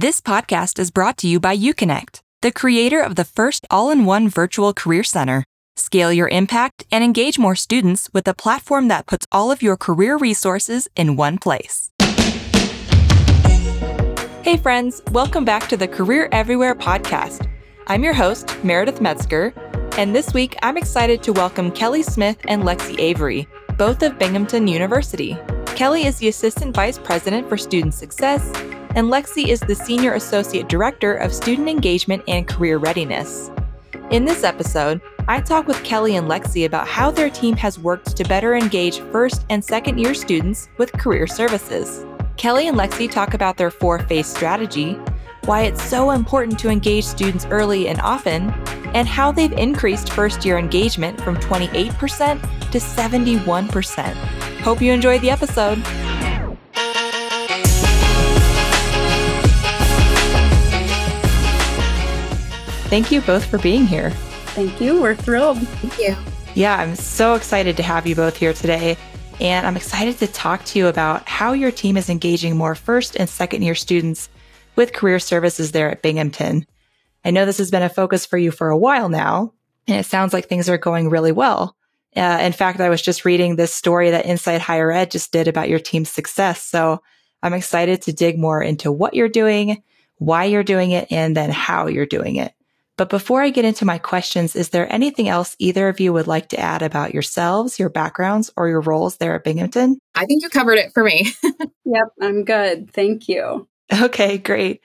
This podcast is brought to you by GoUConnect, the creator of the first all-in-one virtual career center. Scale your impact and engage more students with a platform that puts all of your career resources in one place. Hey friends, welcome back to the Career Everywhere podcast. I'm your host, Meredith Metzger, and this week I'm excited to welcome Kelli Smith and Lexie Avery, both of Binghamton University. Kelli is the Assistant Vice President for Student Success, and Lexie is the Senior Associate Director of Student Engagement and Career Readiness. In this episode, I talk with Kelli and Lexie about how their team has worked to better engage first and second year students with career services. Kelli and Lexie talk about their four-phase strategy, why it's so important to engage students early and often, and how they've increased first-year engagement from 28% to 71%. Hope you enjoy the episode. Thank you both for being here. Thank you. We're thrilled. Thank you. Yeah, I'm so excited to have you both here today. And I'm excited to talk to you about how your team is engaging more first and second year students with career services there at Binghamton. I know this has been a focus for you for a while now, and it sounds like things are going really well. In fact, I was just reading this story that Inside Higher Ed just did about your team's success. So I'm excited to dig more into what you're doing, why you're doing it, and then how you're doing it. But before I get into my questions, is there anything else either of you would like to add about yourselves, your backgrounds, or your roles there at Binghamton? I think you covered it for me. Yep, I'm good. Thank you. Okay, great.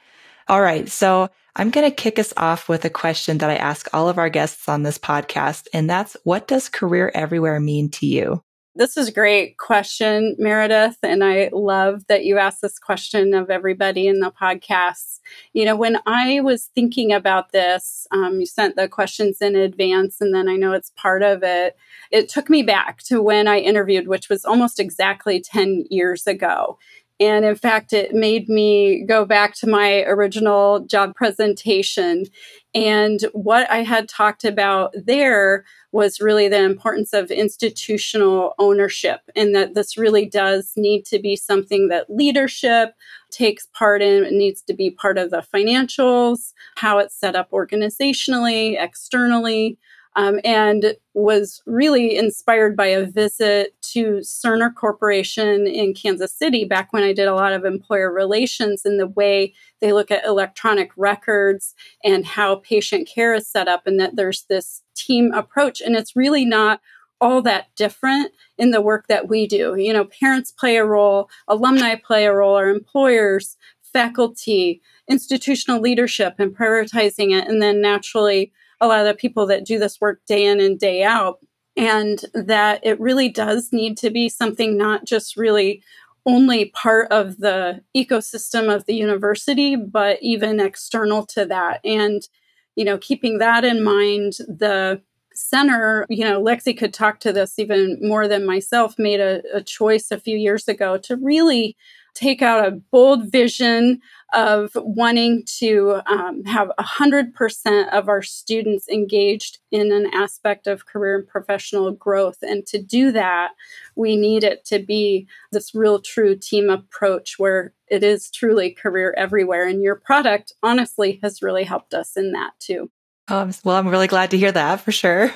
All right. So I'm going to kick us off with a question that I ask all of our guests on this podcast, and that's, what does Career Everywhere mean to you? This is a great question, Meredith, and I love that you asked this question of everybody in the podcast. You know, when I was thinking about this, you sent the questions in advance, and then I know it's part of it. It took me back to when I interviewed, which was almost exactly 10 years ago. And in fact, it made me go back to my original job presentation. And what I had talked about there was really the importance of institutional ownership, and that this really does need to be something that leadership takes part in. It needs to be part of the financials, how it's set up organizationally, externally. And was really inspired by a visit to Cerner Corporation in Kansas City back when I did a lot of employer relations, and the way they look at electronic records and how patient care is set up, and that there's this team approach. And it's really not all that different in the work that we do. You know, parents play a role, alumni play a role, our employers, faculty, institutional leadership, and prioritizing it. And then naturally, a lot of the people that do this work day in and day out, and that it really does need to be something not just really only part of the ecosystem of the university, but even external to that. And, you know, keeping that in mind, the center, you know, Lexie could talk to this even more than myself, made a choice a few years ago to really take out a bold vision of wanting to have 100% of our students engaged in an aspect of career and professional growth. And to do that, we need it to be this real true team approach where it is truly career everywhere. And your product, honestly, has really helped us in that too. Well, I'm really glad to hear that for sure.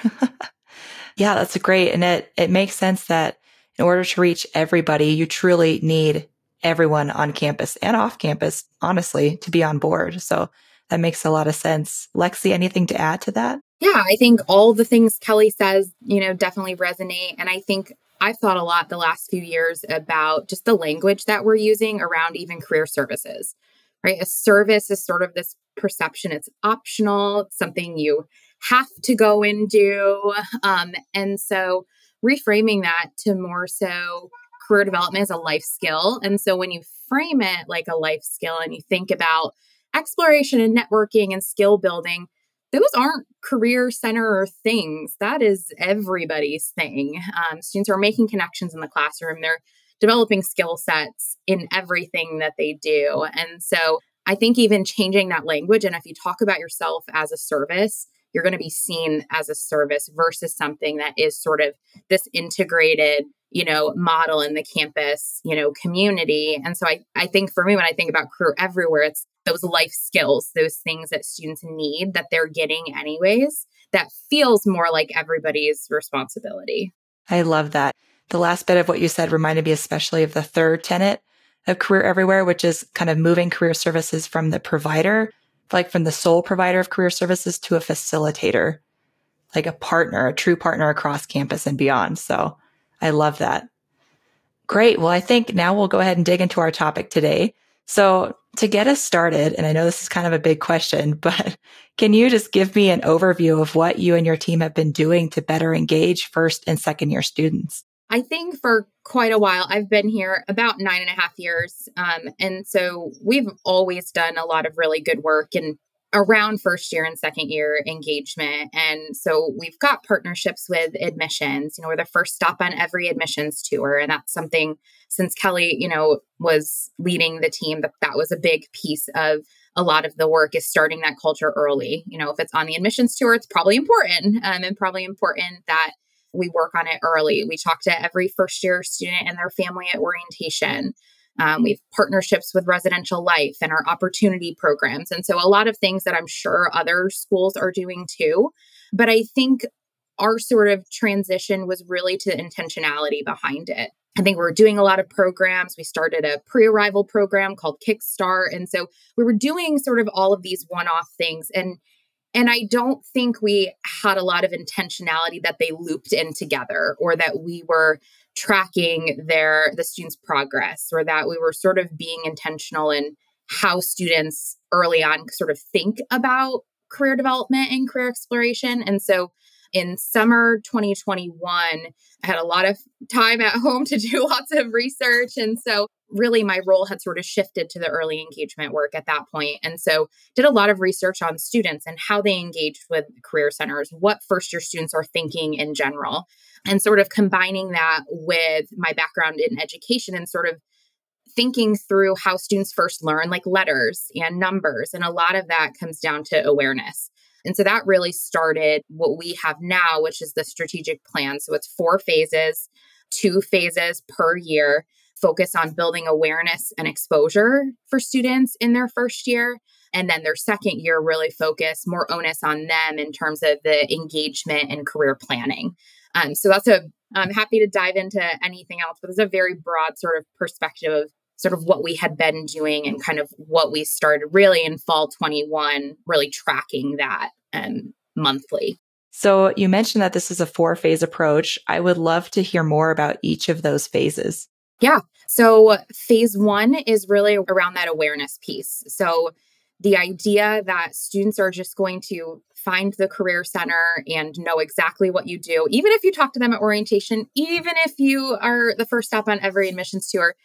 Yeah, that's great. And it makes sense that in order to reach everybody, you truly need everyone on campus and off campus, honestly, to be on board. So that makes a lot of sense. Lexie, anything to add to that? Yeah, I think all the things Kelli says, you know, definitely resonate. And I think I've thought a lot the last few years about just the language that we're using around even career services, right? A service is sort of this perception. It's optional, it's something you have to go and do. And so reframing that to more so career development is a life skill. And so when you frame it like a life skill and you think about exploration and networking and skill building, those aren't career center things. That is everybody's thing. Students are making connections in the classroom. They're developing skill sets in everything that they do. And so I think even changing that language, and if you talk about yourself as a service, you're going to be seen as a service versus something that is sort of this integrated, you know, model in the campus, you know, community. And so I think for me, when I think about Career Everywhere, it's those life skills, those things that students need that they're getting anyways, that feels more like everybody's responsibility. I love that. The last bit of what you said reminded me especially of the third tenet of Career Everywhere, which is kind of moving career services from the provider, like from the sole provider of career services to a facilitator, like a partner, a true partner across campus and beyond. So I love that. Great. Well, I think now we'll go ahead and dig into our topic today. So to get us started, and I know this is kind of a big question, but can you just give me an overview of what you and your team have been doing to better engage first and second year students? I think for quite a while, I've been here about 9.5 years. And so we've always done a lot of really good work in around first year and second year engagement. And so we've got partnerships with admissions. You know, we're the first stop on every admissions tour. And that's something since Kelli, you know, was leading the team, that was a big piece of a lot of the work is starting that culture early. You know, if it's on the admissions tour, it's probably important and probably important that we work on it early. We talk to every first year student and their family at orientation. We have partnerships with Residential Life and our opportunity programs. And so a lot of things that I'm sure other schools are doing too. But I think our sort of transition was really to intentionality behind it. I think we were doing a lot of programs. We started a pre-arrival program called Kickstart. And so we were doing sort of all of these one-off things. And I don't think we had a lot of intentionality that they looped in together, or that we were tracking the students' progress, or that we were sort of being intentional in how students early on sort of think about career development and career exploration. And so in summer 2021, I had a lot of time at home to do lots of research. And so really my role had sort of shifted to the early engagement work at that point. And so did a lot of research on students and how they engaged with career centers, what first year students are thinking in general, and sort of combining that with my background in education and sort of thinking through how students first learn, like letters and numbers. And a lot of that comes down to awareness. And so that really started what we have now, which is the strategic plan. So it's 4 phases, 2 phases per year, focus on building awareness and exposure for students in their first year. And then their second year really focus more onus on them in terms of the engagement and career planning. So that's I'm happy to dive into anything else, but it's a very broad sort of perspective of sort of what we had been doing and kind of what we started really in fall 21, really tracking that monthly. So you mentioned that this is a 4-phase approach. I would love to hear more about each of those phases. Yeah. So phase 1 is really around that awareness piece. So the idea that students are just going to find the career center and know exactly what you do, even if you talk to them at orientation, even if you are the first stop on every admissions tour,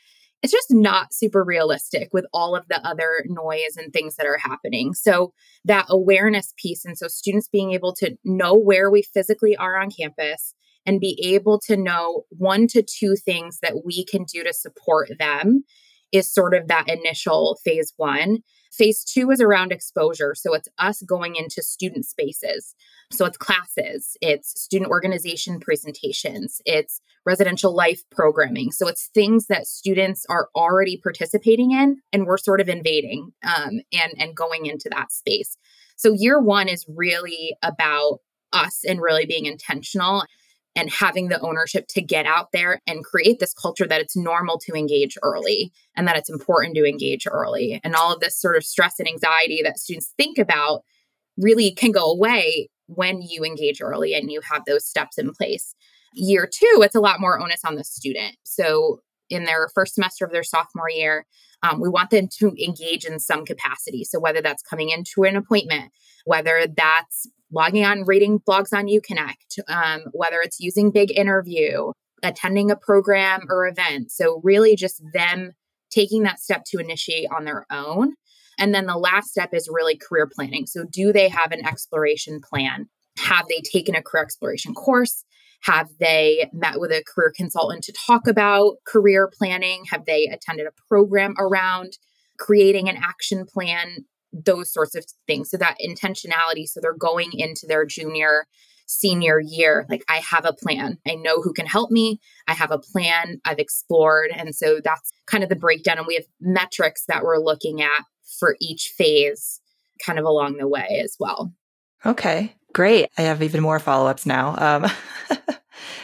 it's just not super realistic with all of the other noise and things that are happening. So that awareness piece. And so students being able to know where we physically are on campus and be able to know 1 to 2 things that we can do to support them is sort of that initial phase 1. Phase 2 is around exposure. So it's us going into student spaces. So it's classes, it's student organization presentations, it's residential life programming. So it's things that students are already participating in and we're sort of invading and going into that space. So year 1 is really about us and really being intentional and having the ownership to get out there and create this culture that it's normal to engage early and that it's important to engage early. And all of this sort of stress and anxiety that students think about really can go away when you engage early and you have those steps in place. Year 2, it's a lot more onus on the student. So in their first semester of their sophomore year, we want them to engage in some capacity. So whether that's coming into an appointment, whether that's logging on, reading blogs on GoUConnect, whether it's using Big Interview, attending a program or event. So really just them taking that step to initiate on their own. And then the last step is really career planning. So do they have an exploration plan? Have they taken a career exploration course? Have they met with a career consultant to talk about career planning? Have they attended a program around creating an action plan those sorts of things. So that intentionality. So they're going into their junior, senior year. Like, I have a plan. I know who can help me. I have a plan. I've explored. And so that's kind of the breakdown. And we have metrics that we're looking at for each phase kind of along the way as well. Okay, great. I have even more follow-ups now.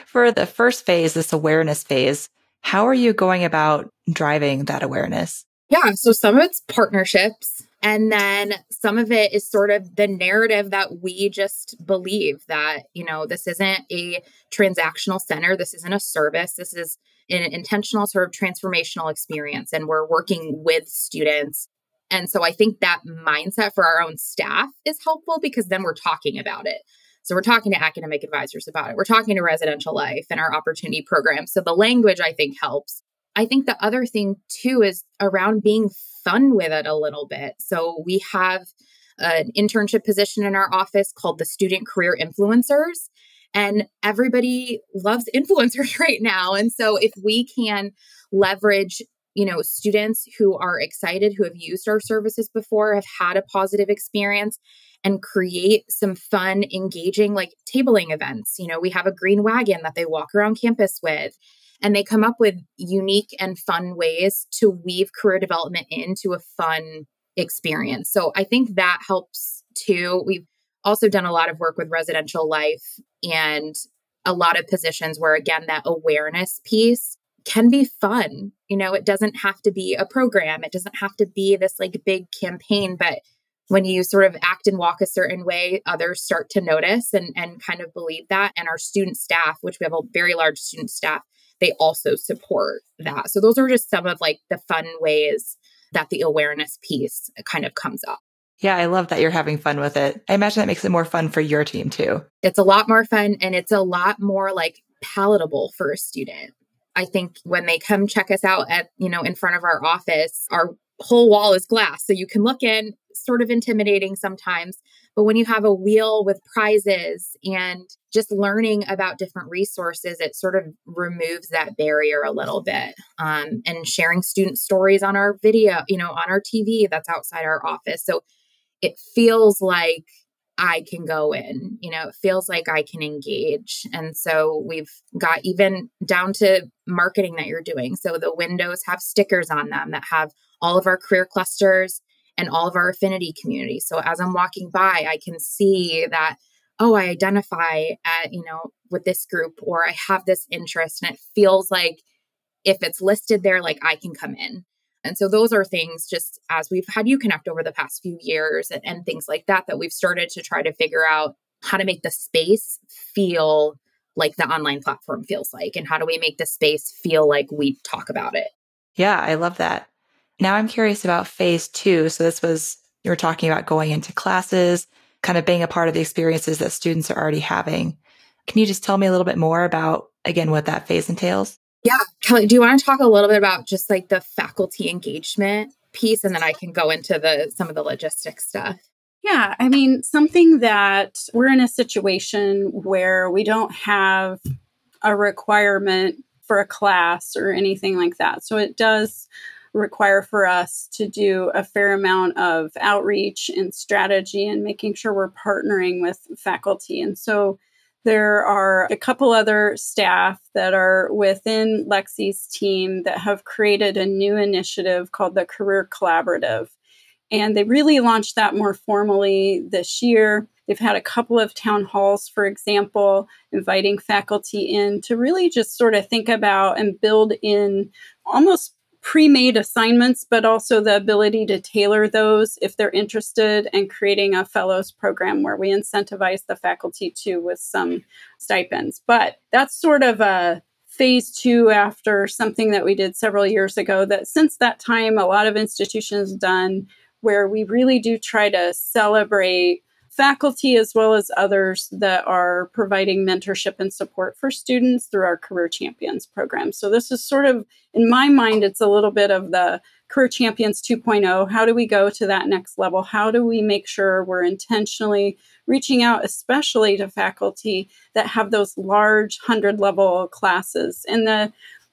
For the first phase, this awareness phase, how are you going about driving that awareness? Yeah, so some of it's partnerships, and then some of it is sort of the narrative that we just believe that, you know, this isn't a transactional center. This isn't a service. This is an intentional sort of transformational experience, and we're working with students. And so I think that mindset for our own staff is helpful, because then we're talking about it. So we're talking to academic advisors about it. We're talking to Residential Life and our opportunity program. So the language, I think, helps. I think the other thing, too, is around being fun with it a little bit. So we have an internship position in our office called the Student Career Influencers. And everybody loves influencers right now. And so if we can leverage, you know, students who are excited, who have used our services before, have had a positive experience, and create some fun, engaging, like tabling events. You know, we have a green wagon that they walk around campus with, and they come up with unique and fun ways to weave career development into a fun experience. So I think that helps too. We've also done a lot of work with Residential Life and a lot of positions where, again, that awareness piece can be fun. You know, it doesn't have to be a program. It doesn't have to be this like big campaign, but when you sort of act and walk a certain way, others start to notice and kind of believe that. And our student staff, which we have a very large student staff, they also support that. So those are just some of like the fun ways that the awareness piece kind of comes up. Yeah, I love that you're having fun with it. I imagine that makes it more fun for your team too. It's a lot more fun, and it's a lot more like palatable for a student. I think when they come check us out at, you know, in front of our office, our whole wall is glass. So you can look in, sort of intimidating sometimes. But when you have a wheel with prizes and just learning about different resources, it sort of removes that barrier a little bit. And sharing student stories on our video, you know, on our TV that's outside our office. So it feels like I can go in, you know, it feels like I can engage. And so we've got even down to marketing that you're doing. So the windows have stickers on them that have all of our career clusters and all of our affinity communities. So as I'm walking by, I can see that, oh, I identify at, you know, with this group, or I have this interest. And it feels like if it's listed there, like I can come in. And so those are things, just as we've had UConnect over the past few years and things like that, that we've started to try to figure out how to make the space feel like the online platform feels like, and how do we make the space feel like we talk about it. Yeah, I love that. Now I'm curious about phase two. So this was, you were talking about going into classes, kind of being a part of the experiences that students are already having. Can you just tell me a little bit more about, again, what that phase entails? Yeah. Kelli, do you want to talk a little bit about just like the faculty engagement piece? And then I can go into some of the logistics stuff. Yeah. I mean, something that we're in a situation where we don't have a requirement for a class or anything like that. So it does require for us to do a fair amount of outreach and strategy and making sure we're partnering with faculty. And so there are a couple other staff that are within Lexie's team that have created a new initiative called the Career Collaborative. And they really launched that more formally this year. They've had a couple of town halls, for example, inviting faculty in to really just sort of think about and build in almost pre-made assignments, but also the ability to tailor those if they're interested, and creating a fellows program where we incentivize the faculty too with some stipends. But that's sort of a phase two after something that we did several years ago that since that time, a lot of institutions have done, where we really do try to celebrate faculty as well as others that are providing mentorship and support for students through our Career Champions program. So this is sort of, in my mind, it's a little bit of the Career Champions 2.0. How do we go to that next level? How do we make sure we're intentionally reaching out, especially to faculty that have those large 100-level classes? And the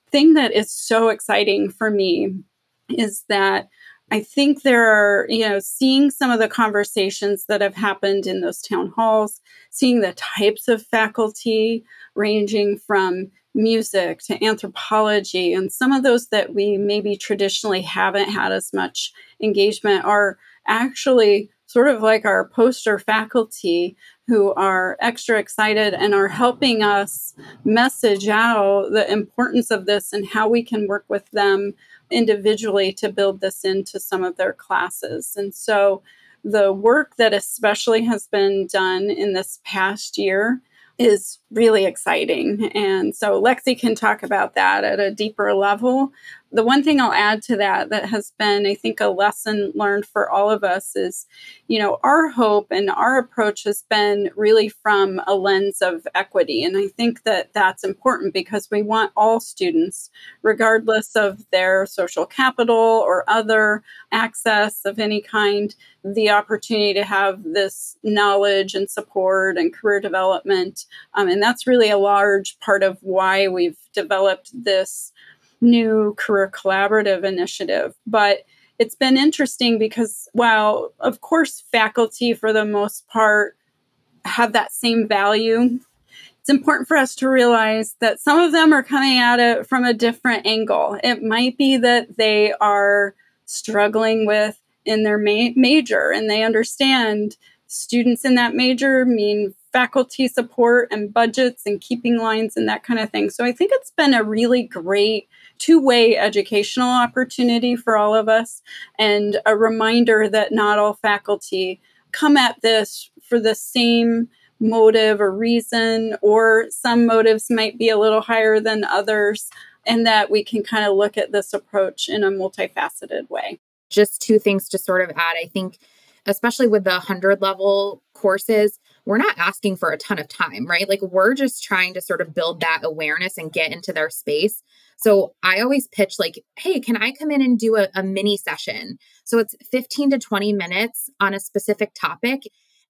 thing that is so exciting for me is that I think there are, seeing some of the conversations that have happened in those town halls, seeing the types of faculty ranging from music to anthropology, and some of those that we maybe traditionally haven't had as much engagement are actually sort of like our poster faculty who are extra excited and are helping us message out the importance of this and how we can work with them individually to build this into some of their classes. And so the work that especially has been done in this past year is really exciting. And so Lexie can talk about that at a deeper level. The one thing I'll add to that that has been, I think, a lesson learned for all of us is, our hope and our approach has been really from a lens of equity. And I think that that's important because we want all students, regardless of their social capital or other access of any kind, the opportunity to have this knowledge and support and career development. And that's really a large part of why we've developed this new Career Collaborative initiative. But it's been interesting because while, of course, faculty for the most part have that same value, it's important for us to realize that some of them are coming at it from a different angle. It might be that they are struggling with in their major and they understand students in that major mean faculty support and budgets and keeping lines and that kind of thing. So I think it's been a really great two-way educational opportunity for all of us and a reminder that not all faculty come at this for the same motive or reason, or some motives might be a little higher than others, and that we can kind of look at this approach in a multifaceted way. Just two things to sort of add. I think especially with the 100 level courses, we're not asking for a ton of time, right? Like we're just trying to sort of build that awareness and get into their space. So I always pitch like, hey, can I come in and do a mini session? So it's 15 to 20 minutes on a specific topic.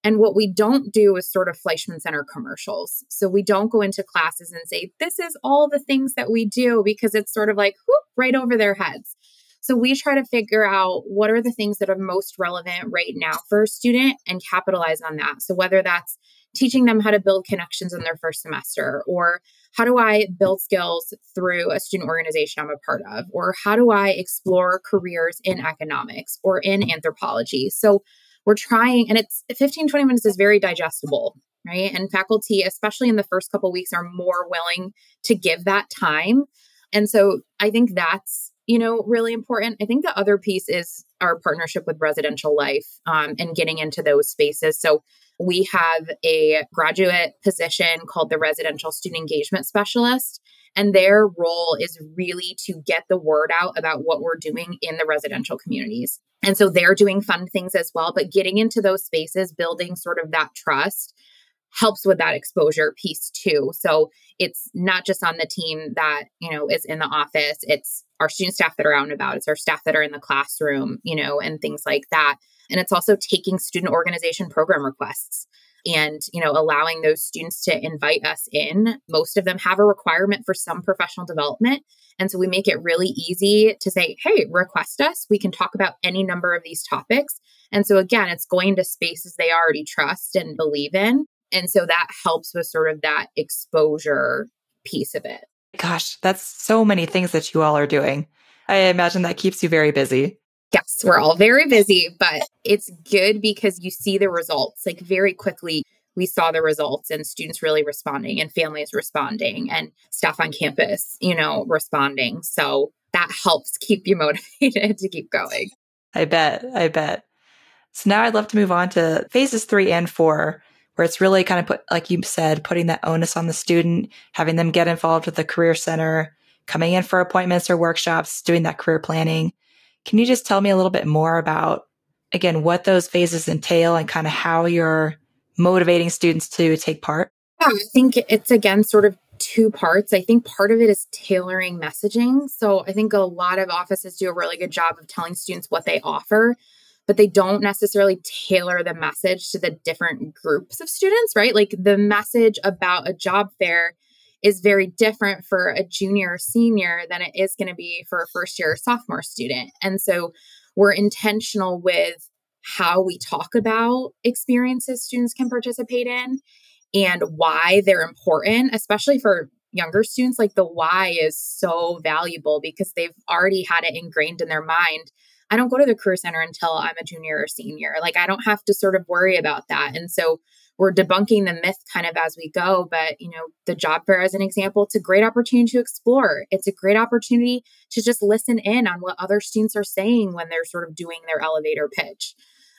And what we don't do is sort of Fleishman Center commercials. So we don't go into classes and say, this is all the things that we do, because it's sort of like, whoop, right over their heads. So we try to figure out what are the things that are most relevant right now for a student and capitalize on that. So whether that's teaching them how to build connections in their first semester, or how do I build skills through a student organization I'm a part of, or how do I explore careers in economics or in anthropology. So we're trying, and it's 15, 20 minutes is very digestible, right? And faculty, especially in the first couple of weeks, are more willing to give that time. And so I think that's really important. I think the other piece is our partnership with Residential Life and getting into those spaces. So we have a graduate position called the Residential Student Engagement Specialist, and their role is really to get the word out about what we're doing in the residential communities. And so they're doing fun things as well, but getting into those spaces, building sort of that trust helps with that exposure piece too. So it's not just on the team that, is in the office. It's our student staff that are out and about. It's our staff that are in the classroom, and things like that. And it's also taking student organization program requests and, allowing those students to invite us in. Most of them have a requirement for some professional development. And so we make it really easy to say, hey, request us. We can talk about any number of these topics. And so again, it's going to spaces they already trust and believe in. And so that helps with sort of that exposure piece of it. Gosh, that's so many things that you all are doing. I imagine that keeps you very busy. Yes, we're all very busy, but it's good because you see the results. Like very quickly, we saw the results and students really responding and families responding and staff on campus, responding. So that helps keep you motivated to keep going. I bet. So now I'd love to move on to phases 3 and 4. Where it's really kind of put, like you said, putting that onus on the student, having them get involved with the Career Center, coming in for appointments or workshops, doing that career planning. Can you just tell me a little bit more about, again, what those phases entail and kind of how you're motivating students to take part? Yeah, I think it's, again, sort of two parts. I think part of it is tailoring messaging. So I think a lot of offices do a really good job of telling students what they offer, but they don't necessarily tailor the message to the different groups of students, right? Like the message about a job fair is very different for a junior or senior than it is going to be for a first year or sophomore student. And so We're intentional with how we talk about experiences students can participate in and why they're important, especially for younger students. Like the why is so valuable because they've already had it ingrained in their mind. I don't go to the Career Center until I'm a junior or senior. Like I don't have to sort of worry about that. And so we're debunking the myth kind of as we go. But, you know, the job fair, as an example, it's a great opportunity to explore. It's a great opportunity to just listen in on what other students are saying when they're sort of doing their elevator pitch.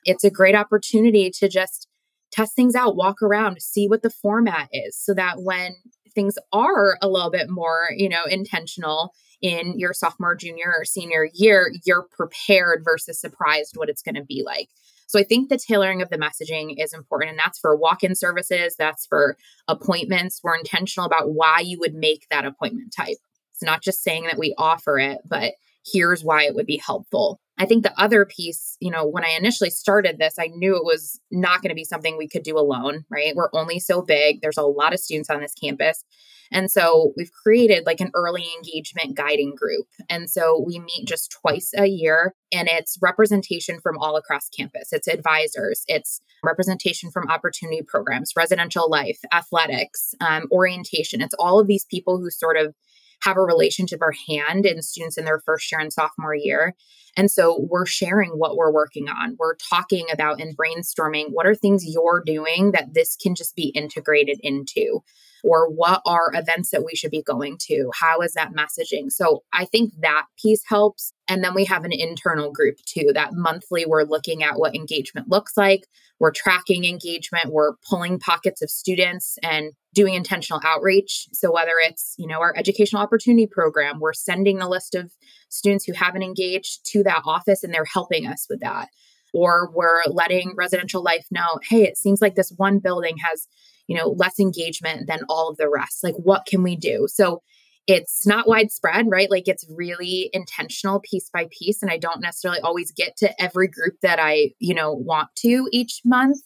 It's a great opportunity to just test things out, walk around, see what the format is so that when things are a little bit more, you know, intentional in your sophomore, junior, or senior year, you're prepared versus surprised what it's going to be like. So I think the tailoring of the messaging is important. And that's for walk-in services. That's for appointments. We're intentional about why you would make that appointment type. It's not just saying that we offer it, but here's why it would be helpful. I think the other piece, you know, when I initially started this, I knew it was not going to be something we could do alone, right? We're only so big. There's a lot of students on this campus. And so we've created like an early engagement guiding group. And so we meet just twice a year and it's representation from all across campus. It's advisors, it's representation from opportunity programs, residential life, athletics, orientation. It's all of these people who sort of have a relationship or hand in students in their first year and sophomore year. And so we're sharing what we're working on. We're talking about and brainstorming what are things you're doing that this can just be integrated into, or what are events that we should be going to? How is that messaging? So I think that piece helps. And then we have an internal group too, that monthly we're looking at what engagement looks like. We're tracking engagement. We're pulling pockets of students and doing intentional outreach. So whether it's, you know, our educational opportunity program, we're sending a list of students who haven't engaged to that office and they're helping us with that. Or we're letting residential life know, hey, it seems like this one building has, you know, less engagement than all of the rest. Like, what can we do? So it's not widespread, right? Like it's really intentional piece by piece. And I don't necessarily always get to every group that I, you know, want to each month.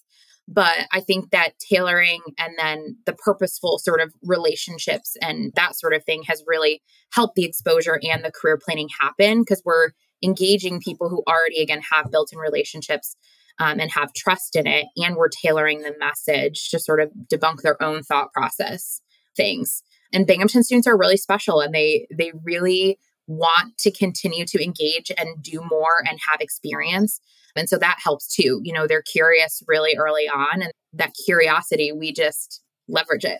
But I think that tailoring and then the purposeful sort of relationships and that sort of thing has really helped the exposure and the career planning happen because we're engaging people who already, again, have built-in relationships and have trust in it. And we're tailoring the message to sort of debunk their own thought process things. And Binghamton students are really special and they really want to continue to engage and do more and have experience. And so that helps too. You know, they're curious really early on, and that curiosity, we just leverage it.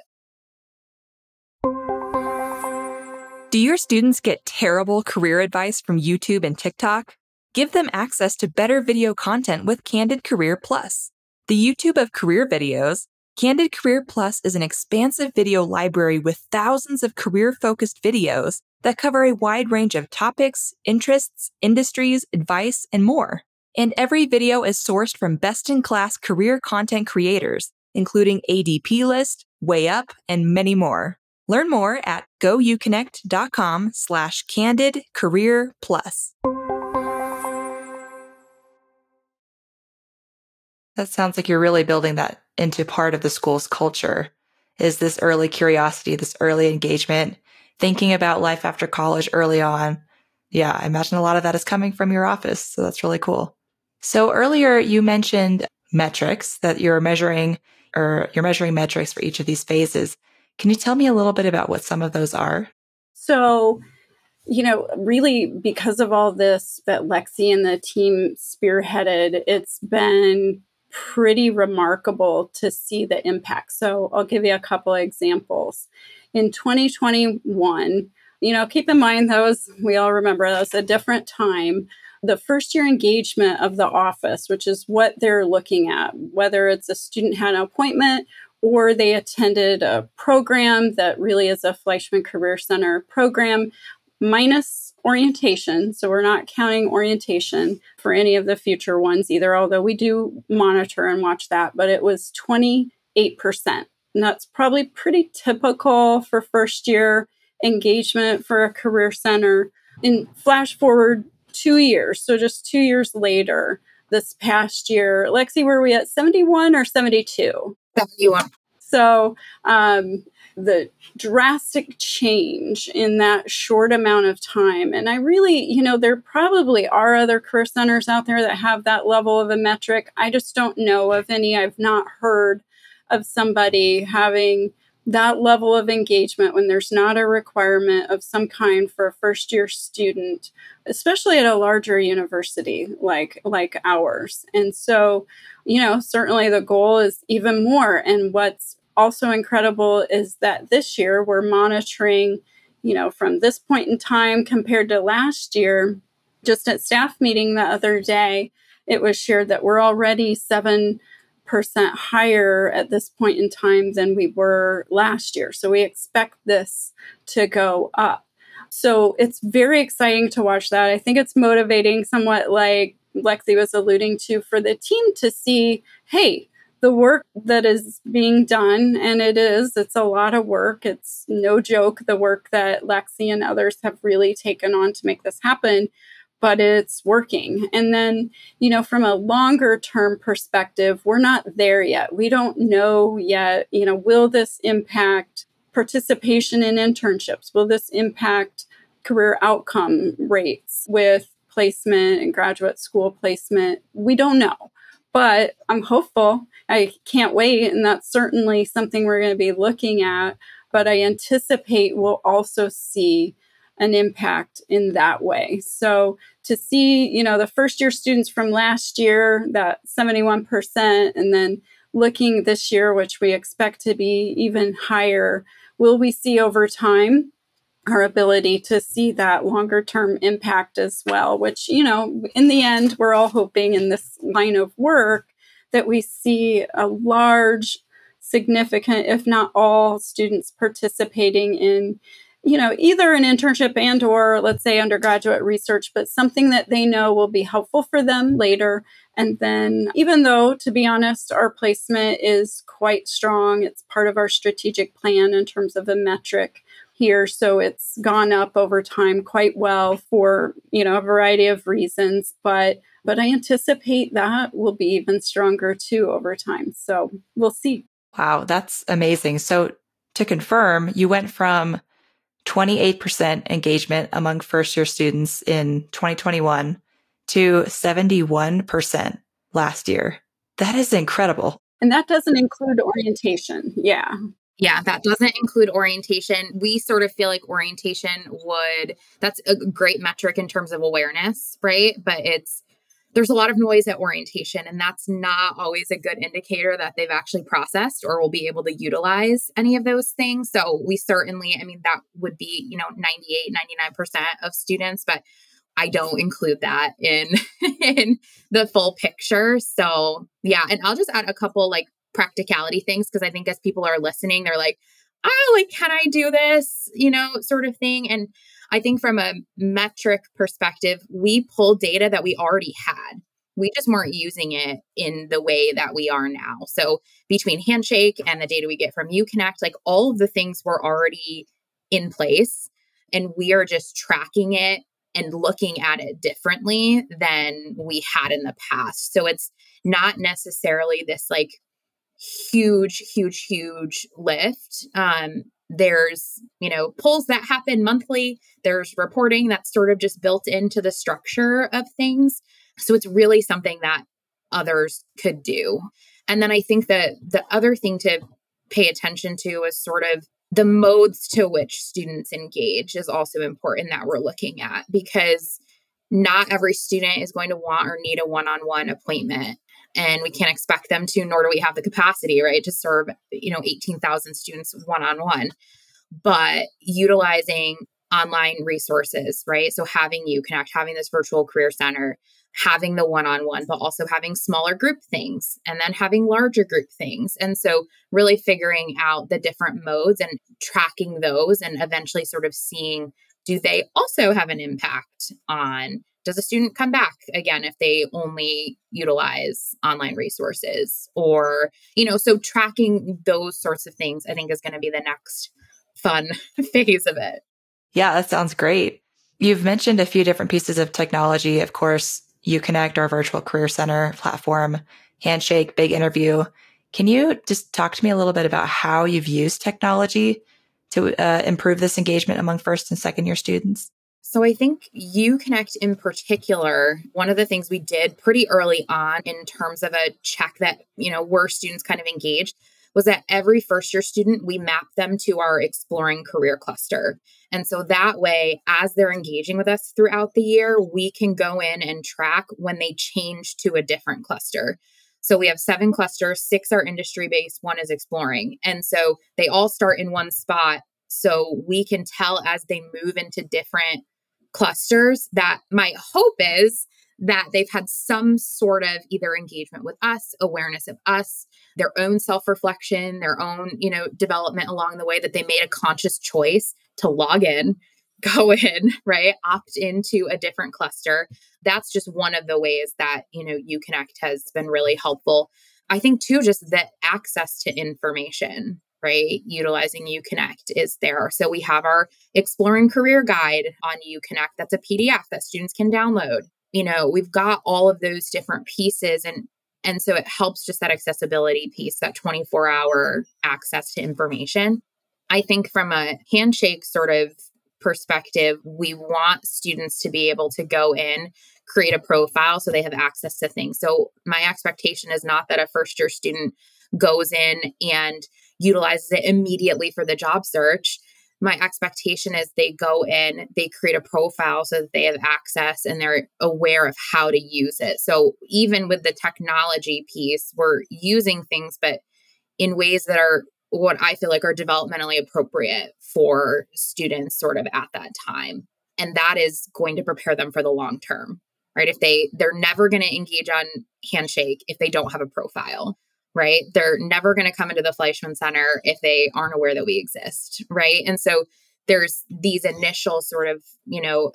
Do your students get terrible career advice from YouTube and TikTok? Give them access to better video content with Candid Career Plus. The YouTube of career videos, Candid Career Plus is an expansive video library with thousands of career-focused videos that cover a wide range of topics, interests, industries, advice, and more. And every video is sourced from best-in-class career content creators, including ADP List, Way Up, and many more. Learn more at GoUConnect.com/Candid Career Plus. That sounds like you're really building that into part of the school's culture, is this early curiosity, this early engagement, thinking about life after college early on. Yeah, I imagine a lot of that is coming from your office. So that's really cool. So earlier you mentioned metrics that you're measuring metrics for each of these phases. Can you tell me a little bit about what some of those are? So, you know, really because of all this that Lexie and the team spearheaded, it's been pretty remarkable to see the impact. So I'll give you a couple of examples. In 2021, you know, keep in mind those, we all remember those, a different time. The first year engagement of the office, which is what they're looking at, whether it's a student had an appointment or they attended a program that really is a Fleishman Career Center program, minus orientation. So we're not counting orientation for any of the future ones either, although we do monitor and watch that, but it was 28%. And that's probably pretty typical for first year engagement for a career center. And flash forward 2 years, so just 2 years later, this past year, Lexie, were we at 71 or 72? 71. So the drastic change in that short amount of time. And I really, you know, there probably are other career centers out there that have that level of a metric. I just don't know of any. I've not heard of somebody having that level of engagement when there's not a requirement of some kind for a first-year student, especially at a larger university like ours. And so, you know, certainly the goal is even more. And what's also incredible is that this year we're monitoring, you know, from this point in time compared to last year. Just at staff meeting the other day, it was shared that we're already 7% higher at this point in time than we were last year. So we expect this to go up. So it's very exciting to watch that. I think it's motivating, somewhat like Lexie was alluding to, for the team to see, hey, the work that is being done, and it's a lot of work. It's no joke, the work that Lexie and others have really taken on to make this happen, but it's working. And then, you know, from a longer term perspective, we're not there yet. We don't know yet, you know, will this impact participation in internships? Will this impact career outcome rates with placement and graduate school placement? We don't know. But I'm hopeful. I can't wait. And that's certainly something we're going to be looking at. But I anticipate we'll also see an impact in that way. So to see, you know, the first year students from last year, that 71%, and then looking this year, which we expect to be even higher, will we see over time our ability to see that longer term impact as well, which, you know, in the end, we're all hoping in this line of work that we see a large, significant, if not all students participating in, you know, either an internship and or let's say undergraduate research, but something that they know will be helpful for them later. And then even though, to be honest, our placement is quite strong, it's part of our strategic plan in terms of a metric here. So it's gone up over time quite well for, you know, a variety of reasons, but I anticipate that will be even stronger too over time. So we'll see. Wow, that's amazing. So to confirm, you went from 28% engagement among first-year students in 2021 to 71% last year. That is incredible. And that doesn't include orientation. Yeah. Yeah, that doesn't include orientation. We sort of feel like orientation that's a great metric in terms of awareness, right? But there's a lot of noise at orientation, and that's not always a good indicator that they've actually processed or will be able to utilize any of those things. So we certainly, I mean, that would be, you know, 98, 99% of students, but I don't include that in the full picture. So yeah. And I'll just add a couple like practicality things, because I think as people are listening, they're like, oh, like, can I do this, you know, sort of thing. And I think from a metric perspective, we pull data that we already had. We just weren't using it in the way that we are now. So between Handshake and the data we get from GoUConnect, like all of the things were already in place, and we are just tracking it and looking at it differently than we had in the past. So it's not necessarily this like huge, huge, huge lift. There's, you know, polls that happen monthly. There's reporting that's sort of just built into the structure of things. So it's really something that others could do. And then I think that the other thing to pay attention to is sort of the modes to which students engage is also important that we're looking at, because not every student is going to want or need a one-on-one appointment. And we can't expect them to, nor do we have the capacity, right, to serve, you know, 18,000 students one-on-one. But utilizing online resources, right? So having GoUConnect, having this virtual career center, having the one-on-one, but also having smaller group things and then having larger group things. And so really figuring out the different modes and tracking those, and eventually sort of seeing, do they also have an impact on, does a student come back again if they only utilize online resources? Or, you know, so tracking those sorts of things, I think, is going to be the next fun phase of it. Yeah, that sounds great. You've mentioned a few different pieces of technology. Of course, GoUConnect, our virtual career center platform, Handshake, Big Interview. Can you just talk to me a little bit about how you've used technology to improve this engagement among first and second year students? So I think UConnect in particular, one of the things we did pretty early on in terms of a check that, were students kind of engaged, was that every first year student, we mapped them to our Exploring Career cluster. And so that way, as they're engaging with us throughout the year, we can go in and track when they change to a different cluster. So we have 7 clusters, 6 are industry-based, 1 is exploring. And so they all start in one spot. So we can tell as they move into different clusters that my hope is that they've had some sort of either engagement with us, awareness of us, their own self-reflection, their own, development along the way, that they made a conscious choice to log in, go in, right? Opt into a different cluster. That's just one of the ways that, UConnect has been really helpful. I think too, just that access to information, right? Utilizing UConnect is there. So we have our Exploring Career Guide on UConnect. That's a PDF that students can download. We've got all of those different pieces. And so it helps just that accessibility piece, that 24-hour access to information. I think from a Handshake sort of perspective, we want students to be able to go in, create a profile so they have access to things. So my expectation is not that a first-year student goes in and utilizes it immediately for the job search. My expectation is they go in, they create a profile so that they have access and they're aware of how to use it. So even with the technology piece, we're using things, but in ways that are what I feel like are developmentally appropriate for students sort of at that time. And that is going to prepare them for the long term, right? If they're never going to engage on Handshake if they don't have a profile. Right? They're never going to come into the Fleishman Center if they aren't aware that we exist. Right? And so there's these initial sort of,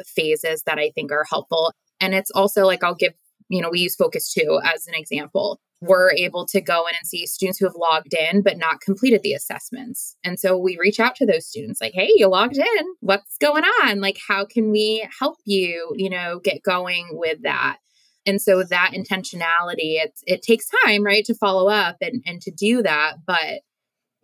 phases that I think are helpful. And it's also like, I'll give, we use Focus 2 as an example. We're able to go in and see students who have logged in, but not completed the assessments. And so we reach out to those students like, hey, you logged in, what's going on? Like, how can we help you, get going with that? And so that intentionality, it takes time, right, to follow up and to do that, but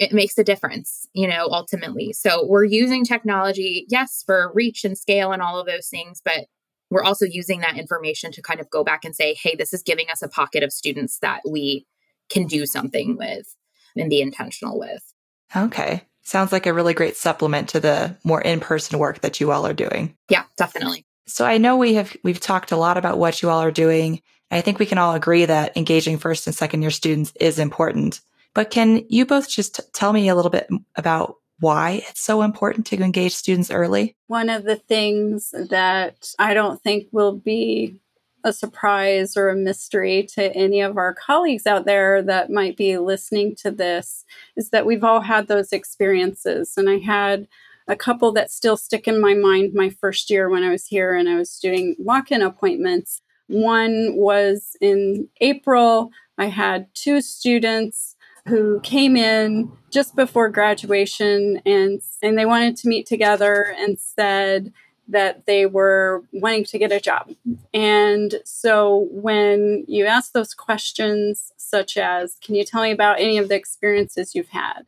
it makes a difference, ultimately. So we're using technology, yes, for reach and scale and all of those things, but we're also using that information to kind of go back and say, hey, this is giving us a pocket of students that we can do something with and be intentional with. Okay. Sounds like a really great supplement to the more in-person work that you all are doing. Yeah, definitely. So I know we've talked a lot about what you all are doing. I think we can all agree that engaging first and second year students is important. But can you both just tell me a little bit about why it's so important to engage students early? One of the things that I don't think will be a surprise or a mystery to any of our colleagues out there that might be listening to this is that we've all had those experiences. And I had a couple that still stick in my mind my first year when I was here and I was doing walk-in appointments. One was in April. I had 2 students who came in just before graduation and they wanted to meet together and said that they were wanting to get a job. And so when you ask those questions, such as, can you tell me about any of the experiences you've had?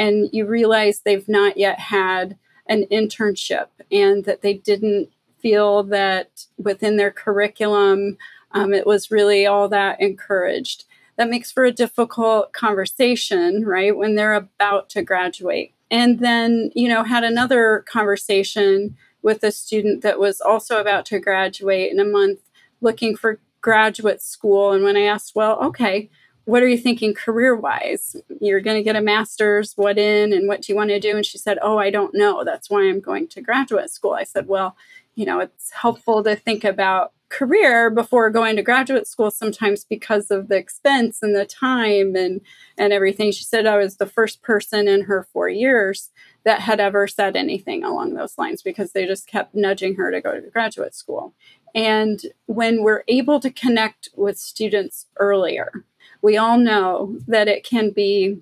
And you realize they've not yet had an internship and that they didn't feel that within their curriculum, it was really all that encouraged. That makes for a difficult conversation, right? When they're about to graduate. And then, had another conversation with a student that was also about to graduate in a month looking for graduate school. And when I asked, well, okay, what are you thinking career-wise? You're going to get a master's, what in, and what do you want to do? And she said, oh, I don't know. That's why I'm going to graduate school. I said, well, it's helpful to think about career before going to graduate school sometimes because of the expense and the time and everything. She said I was the first person in her 4 years that had ever said anything along those lines because they just kept nudging her to go to graduate school. And when we're able to connect with students earlier, we all know that it can be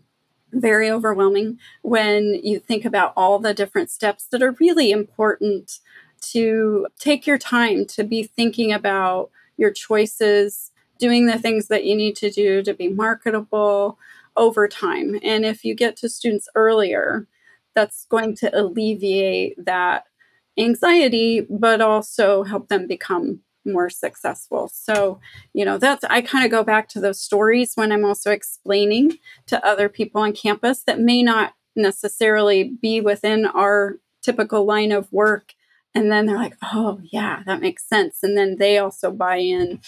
very overwhelming when you think about all the different steps that are really important to take your time to be thinking about your choices, doing the things that you need to do to be marketable, over time. And if you get to students earlier, that's going to alleviate that anxiety, but also help them become more successful. So, you know, that's, I kind of go back to those stories when I'm also explaining to other people on campus that may not necessarily be within our typical line of work. And then they're like, oh yeah, that makes sense. And then they also buy in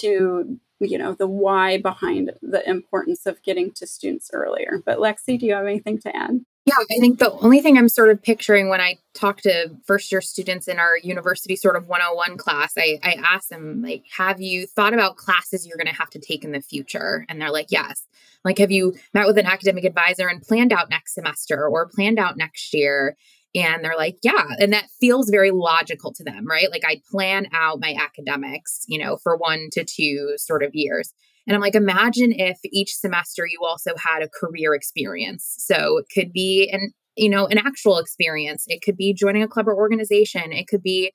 to, you know, the why behind the importance of getting to students earlier. But Lexie, do you have anything to add? Yeah, I think the only thing I'm sort of picturing when I talk to first-year students in our university sort of 101 class, I ask them, like, have you thought about classes you're going to have to take in the future? And they're like, yes. Like, have you met with an academic advisor and planned out next semester or planned out next year? And they're like, yeah. And that feels very logical to them, right? Like, I plan out my academics, you know, for 1 to 2 sort of years. And I'm like, imagine if each semester you also had a career experience. So it could be an actual experience. It could be joining a club or organization. It could be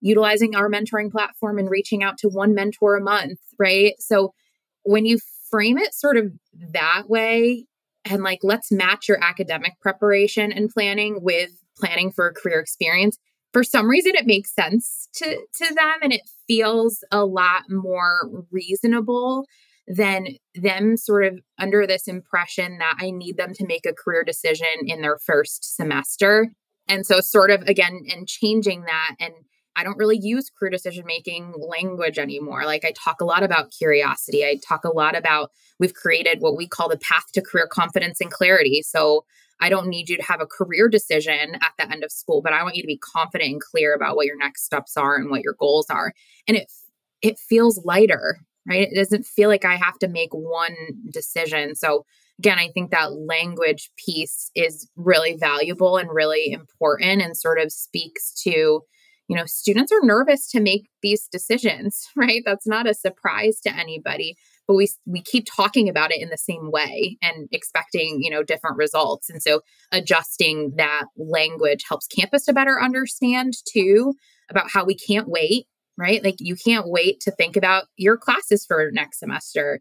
utilizing our mentoring platform and reaching out to one mentor a month, right? So when you frame it sort of that way, and like, let's match your academic preparation and planning with planning for a career experience. For some reason, it makes sense to them, and it feels a lot more reasonable than them sort of under this impression that I need them to make a career decision in their first semester. And so sort of, again, and changing that. And I don't really use career decision-making language anymore. Like, I talk a lot about curiosity. I talk a lot about, we've created what we call the path to career confidence and clarity. So I don't need you to have a career decision at the end of school, but I want you to be confident and clear about what your next steps are and what your goals are. And it feels lighter, right? It doesn't feel like I have to make one decision. So again, I think that language piece is really valuable and really important, and sort of speaks to, you know, students are nervous to make these decisions, right? That's not a surprise to anybody, but we keep talking about it in the same way and expecting, you know, different results. And so adjusting that language helps campus to better understand too, about how we can't wait, right? Like, you can't wait to think about your classes for next semester,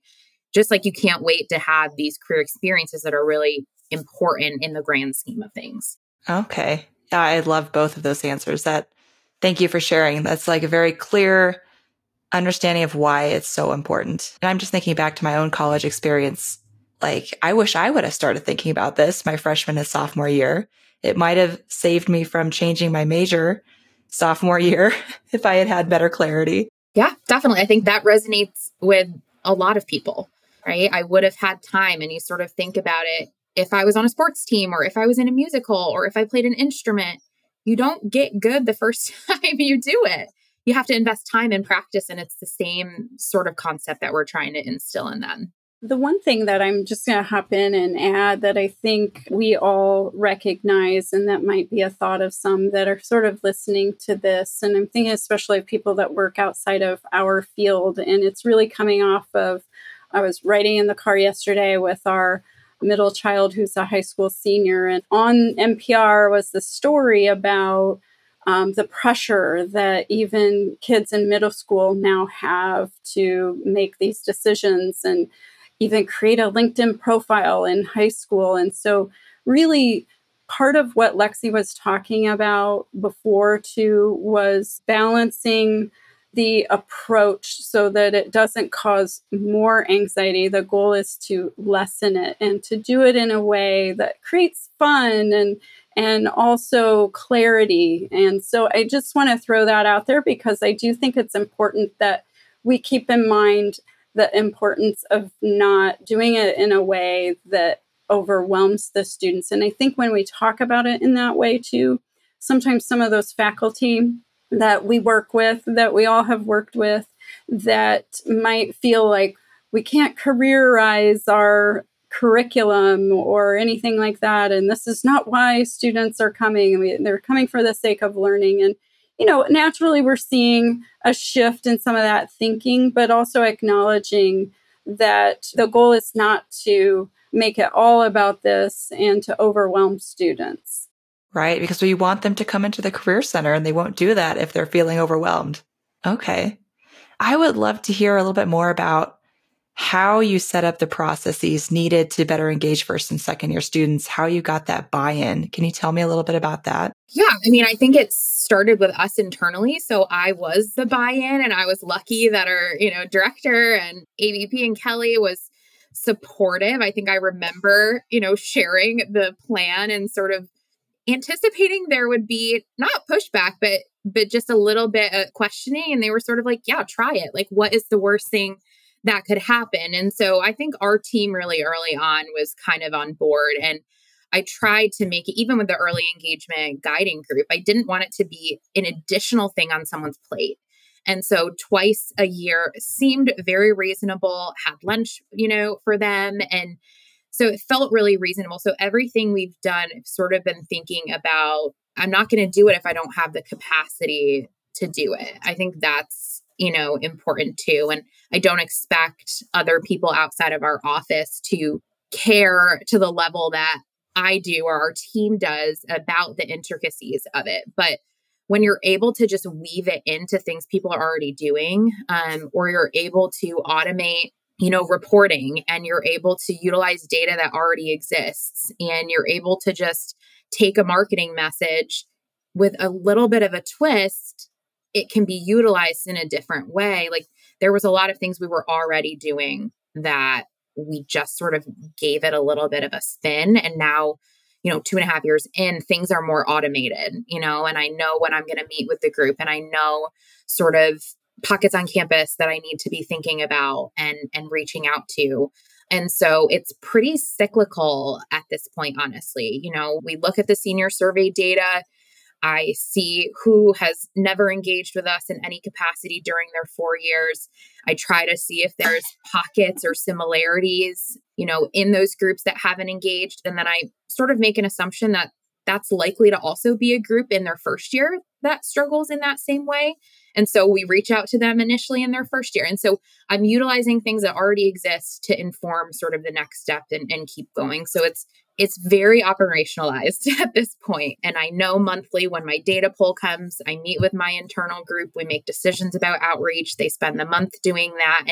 just like you can't wait to have these career experiences that are really important in the grand scheme of things. Okay. I love both of those answers. Thank you for sharing. That's like a very clear understanding of why it's so important. And I'm just thinking back to my own college experience. Like, I wish I would have started thinking about this my freshman and sophomore year. It might have saved me from changing my major sophomore year if I had had better clarity. Yeah, definitely. I think that resonates with a lot of people, right? I would have had time, and you sort of think about it. If I was on a sports team, or if I was in a musical, or if I played an instrument, you don't get good the first time you do it. You have to invest time and practice. And it's the same sort of concept that we're trying to instill in them. The one thing that I'm just going to hop in and add that I think we all recognize, and that might be a thought of some that are sort of listening to this, and I'm thinking especially of people that work outside of our field. And it's really coming off of, I was riding in the car yesterday with our middle child who's a high school senior. And on NPR was the story about the pressure that even kids in middle school now have to make these decisions and even create a LinkedIn profile in high school. And so really part of what Lexie was talking about before too was balancing the approach so that it doesn't cause more anxiety. The goal is to lessen it and to do it in a way that creates fun and also clarity. And so I just want to throw that out there because I do think it's important that we keep in mind the importance of not doing it in a way that overwhelms the students. And I think when we talk about it in that way too, sometimes some of those faculty that we work with, that we all have worked with, that might feel like we can't careerize our curriculum or anything like that. And this is not why students are coming. They're coming for the sake of learning. And, you know, naturally we're seeing a shift in some of that thinking, but also acknowledging that the goal is not to make it all about this and to overwhelm students. Right? Because we want them to come into the Career Center, and they won't do that if they're feeling overwhelmed. Okay. I would love to hear a little bit more about how you set up the processes needed to better engage first and second year students, how you got that buy-in. Can you tell me a little bit about that? Yeah. I mean, I think it started with us internally. So I was the buy-in, and I was lucky that our, director and AVP and Kelli was supportive. I think I remember, sharing the plan and sort of anticipating there would be not pushback, but just a little bit of questioning. And they were sort of like, yeah, try it. Like, what is the worst thing that could happen? And so I think our team really early on was kind of on board. And I tried to make it, even with the early engagement guiding group, I didn't want it to be an additional thing on someone's plate. And so twice a year seemed very reasonable, had lunch, for them. And so it felt really reasonable. So everything we've done, I've sort of been thinking about, I'm not going to do it if I don't have the capacity to do it. I think that's important too. And I don't expect other people outside of our office to care to the level that I do or our team does about the intricacies of it. But when you're able to just weave it into things people are already doing, or you're able to automate, reporting, and you're able to utilize data that already exists, and you're able to just take a marketing message with a little bit of a twist, it can be utilized in a different way. Like, there was a lot of things we were already doing that we just sort of gave it a little bit of a spin. And now, 2.5 years in, things are more automated, and I know when I'm going to meet with the group, and I know sort of pockets on campus that I need to be thinking about and reaching out to. And so it's pretty cyclical at this point, honestly. We look at the senior survey data. I see who has never engaged with us in any capacity during their 4 years. I try to see if there's pockets or similarities, in those groups that haven't engaged. And then I sort of make an assumption that that's likely to also be a group in their first year that struggles in that same way. And so we reach out to them initially in their first year. And so I'm utilizing things that already exist to inform sort of the next step and keep going. So it's very operationalized at this point. And I know monthly when my data poll comes, I meet with my internal group, we make decisions about outreach, they spend the month doing that,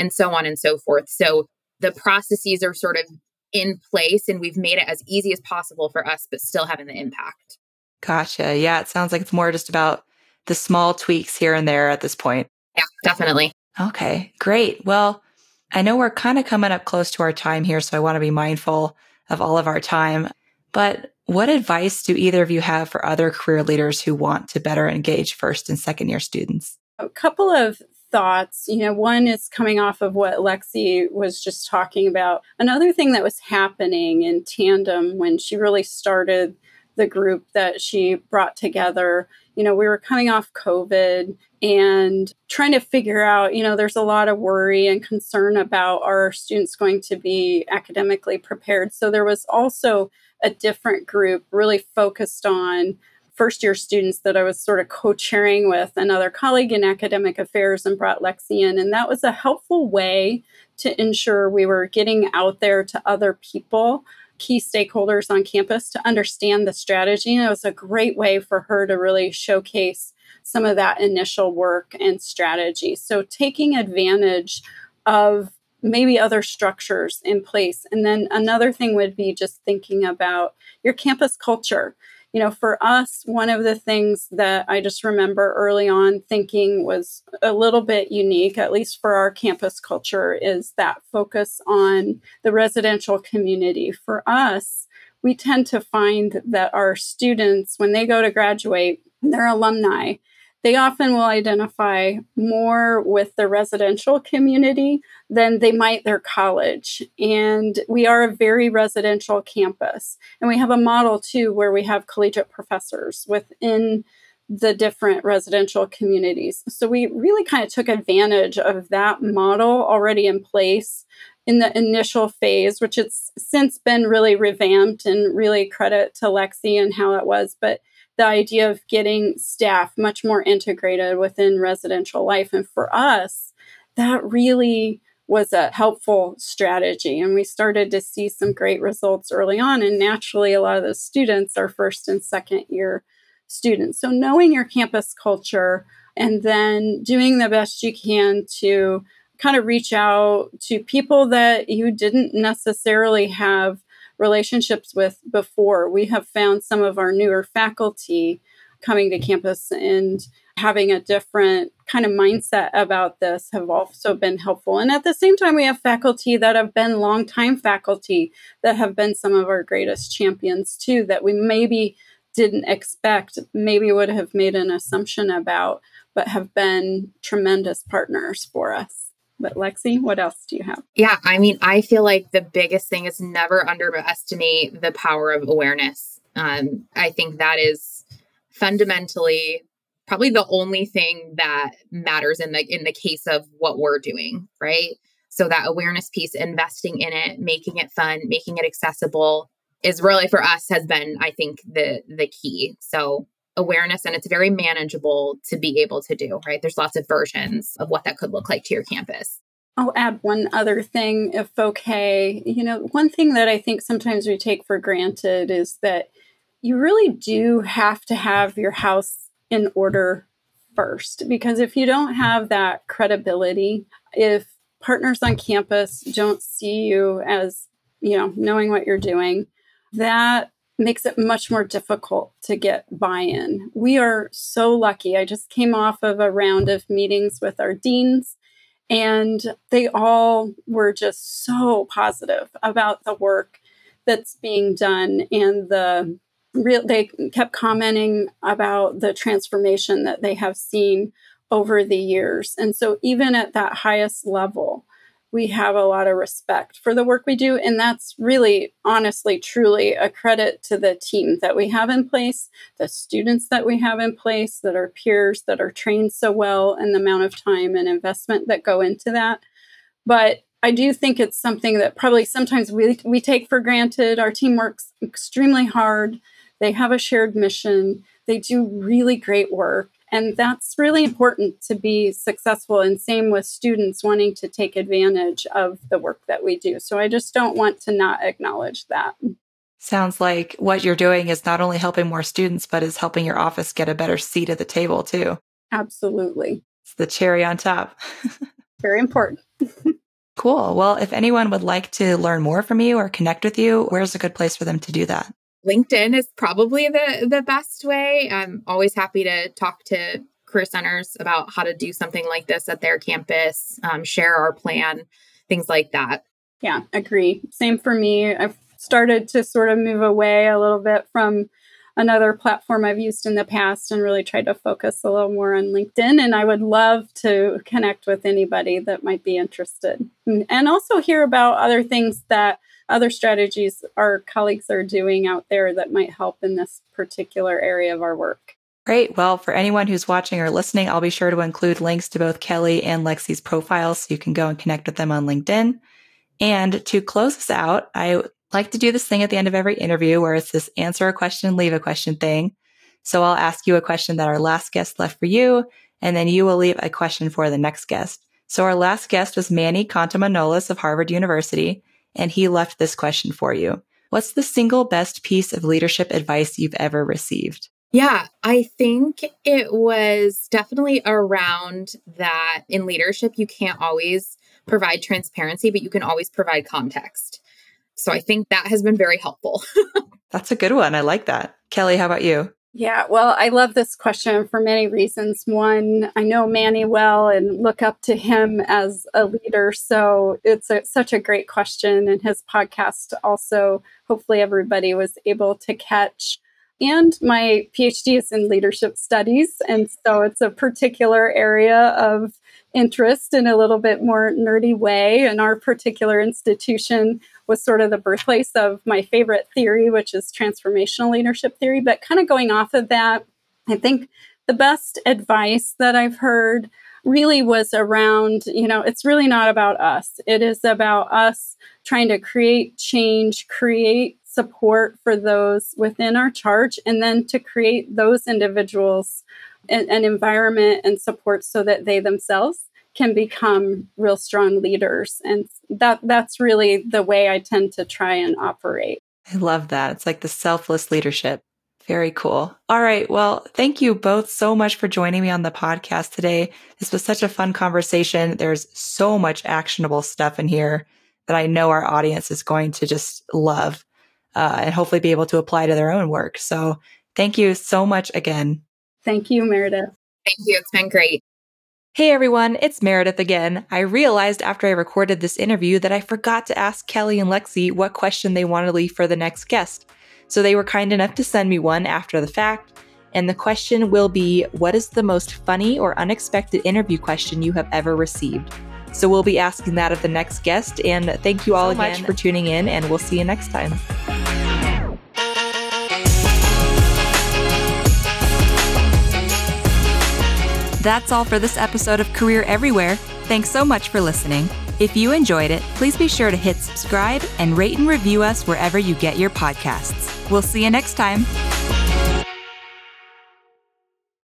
and so on and so forth. So the processes are sort of in place, and we've made it as easy as possible for us, but still having the impact. Gotcha. Yeah, it sounds like it's more just about the small tweaks here and there at this point. Yeah, definitely. Okay, great. Well, I know we're kind of coming up close to our time here, so I want to be mindful of all of our time. But what advice do either of you have for other career leaders who want to better engage first and second year students? A couple of thoughts. One is coming off of what Lexie was just talking about. Another thing that was happening in tandem when she really started the group that she brought together, we were coming off COVID and trying to figure out, there's a lot of worry and concern about, are students going to be academically prepared? So there was also a different group really focused on first year students that I was sort of co-chairing with another colleague in academic affairs and brought Lexie in. And that was a helpful way to ensure we were getting out there to other people, key stakeholders on campus, to understand the strategy. And it was a great way for her to really showcase some of that initial work and strategy. So taking advantage of maybe other structures in place. And then another thing would be just thinking about your campus culture. For us, one of the things that I just remember early on thinking was a little bit unique, at least for our campus culture, is that focus on the residential community. For us, we tend to find that our students, when they go to graduate, they're alumni. They often will identify more with the residential community than they might their college. And we are a very residential campus. And we have a model, too, where we have collegiate professors within the different residential communities. So we really kind of took advantage of that model already in place in the initial phase, which it's since been really revamped, and really credit to Lexie and how it was. But the idea of getting staff much more integrated within residential life. And for us, that really was a helpful strategy. And we started to see some great results early on. And naturally, a lot of those students are first and second year students. So knowing your campus culture and then doing the best you can to kind of reach out to people that you didn't necessarily have relationships with before. We have found some of our newer faculty coming to campus and having a different kind of mindset about this have also been helpful. And at the same time, we have faculty that have been longtime faculty that have been some of our greatest champions too, that we maybe didn't expect, maybe would have made an assumption about, but have been tremendous partners for us. But Lexie, what else do you have? Yeah, I mean, I feel like the biggest thing is never underestimate the power of awareness. I think that is fundamentally probably the only thing that matters in the case of what we're doing, right? So that awareness piece, investing in it, making it fun, making it accessible is really for us has been, I think, the key. So awareness, and it's very manageable to be able to do, right? There's lots of versions of what that could look like to your campus. I'll add one other thing, if okay. You know, one thing that I think sometimes we take for granted is that you really do have to have your house in order first, because if you don't have that credibility, if partners on campus don't see you as, you know, knowing what you're doing, that makes it much more difficult to get buy-in. We are so lucky. I just came off of a round of meetings with our deans, and they all were just so positive about the work that's being done and they kept commenting about the transformation that they have seen over the years. And so even at that highest level, we have a lot of respect for the work we do. And that's really, honestly, truly a credit to the team that we have in place, the students that we have in place, that are peers, that are trained so well, and the amount of time and investment that go into that. But I do think it's something that probably sometimes we take for granted. Our team works extremely hard. They have a shared mission. They do really great work. And that's really important to be successful. And same with students wanting to take advantage of the work that we do. So I just don't want to not acknowledge that. Sounds like what you're doing is not only helping more students, but is helping your office get a better seat at the table too. Absolutely. It's the cherry on top. Very important. Cool. Well, if anyone would like to learn more from you or connect with you, where's a good place for them to do that? LinkedIn is probably the best way. I'm always happy to talk to career centers about how to do something like this at their campus, share our plan, things like that. Yeah, agree. Same for me. I've started to sort of move away a little bit from another platform I've used in the past and really tried to focus a little more on LinkedIn. And I would love to connect with anybody that might be interested and also hear about other things that other strategies our colleagues are doing out there that might help in this particular area of our work. Great. Well, for anyone who's watching or listening, I'll be sure to include links to both Kelli and Lexie's profiles so you can go and connect with them on LinkedIn. And to close us out, I like to do this thing at the end of every interview where it's this answer a question, leave a question thing. So I'll ask you a question that our last guest left for you, and then you will leave a question for the next guest. So our last guest was Manny Contaminolis of Harvard University, and he left this question for you. What's the single best piece of leadership advice you've ever received? Yeah, I think it was definitely around that in leadership, you can't always provide transparency, but you can always provide context. So I think that has been very helpful. That's a good one. I like that. Kelli, how about you? Yeah, well, I love this question for many reasons. One, I know Manny well and look up to him as a leader. So it's such a great question. And his podcast also, hopefully everybody was able to catch. And my PhD is in leadership studies. And so it's a particular area of interest in a little bit more nerdy way. And our particular institution was sort of the birthplace of my favorite theory, which is transformational leadership theory. But kind of going off of that, I think the best advice that I've heard really was around, you know, it's really not about us. It is about us trying to create change, create support for those within our charge, and then to create those individuals an environment and support so that they themselves can become real strong leaders. And that's really the way I tend to try and operate. I love that. It's like the selfless leadership. Very cool. All right. Well, thank you both so much for joining me on the podcast today. This was such a fun conversation. There's so much actionable stuff in here that I know our audience is going to just love and hopefully be able to apply to their own work. So thank you so much again. Thank you, Meredith. Thank you. It's been great. Hey everyone, it's Meredith again. I realized after I recorded this interview that I forgot to ask Kelli and Lexie what question they wanted to leave for the next guest. So they were kind enough to send me one after the fact. And the question will be, what is the most funny or unexpected interview question you have ever received? So we'll be asking that of the next guest. And thank you all again for tuning in, and we'll see you next time. That's all for this episode of Career Everywhere. Thanks so much for listening. If you enjoyed it, please be sure to hit subscribe and rate and review us wherever you get your podcasts. We'll see you next time.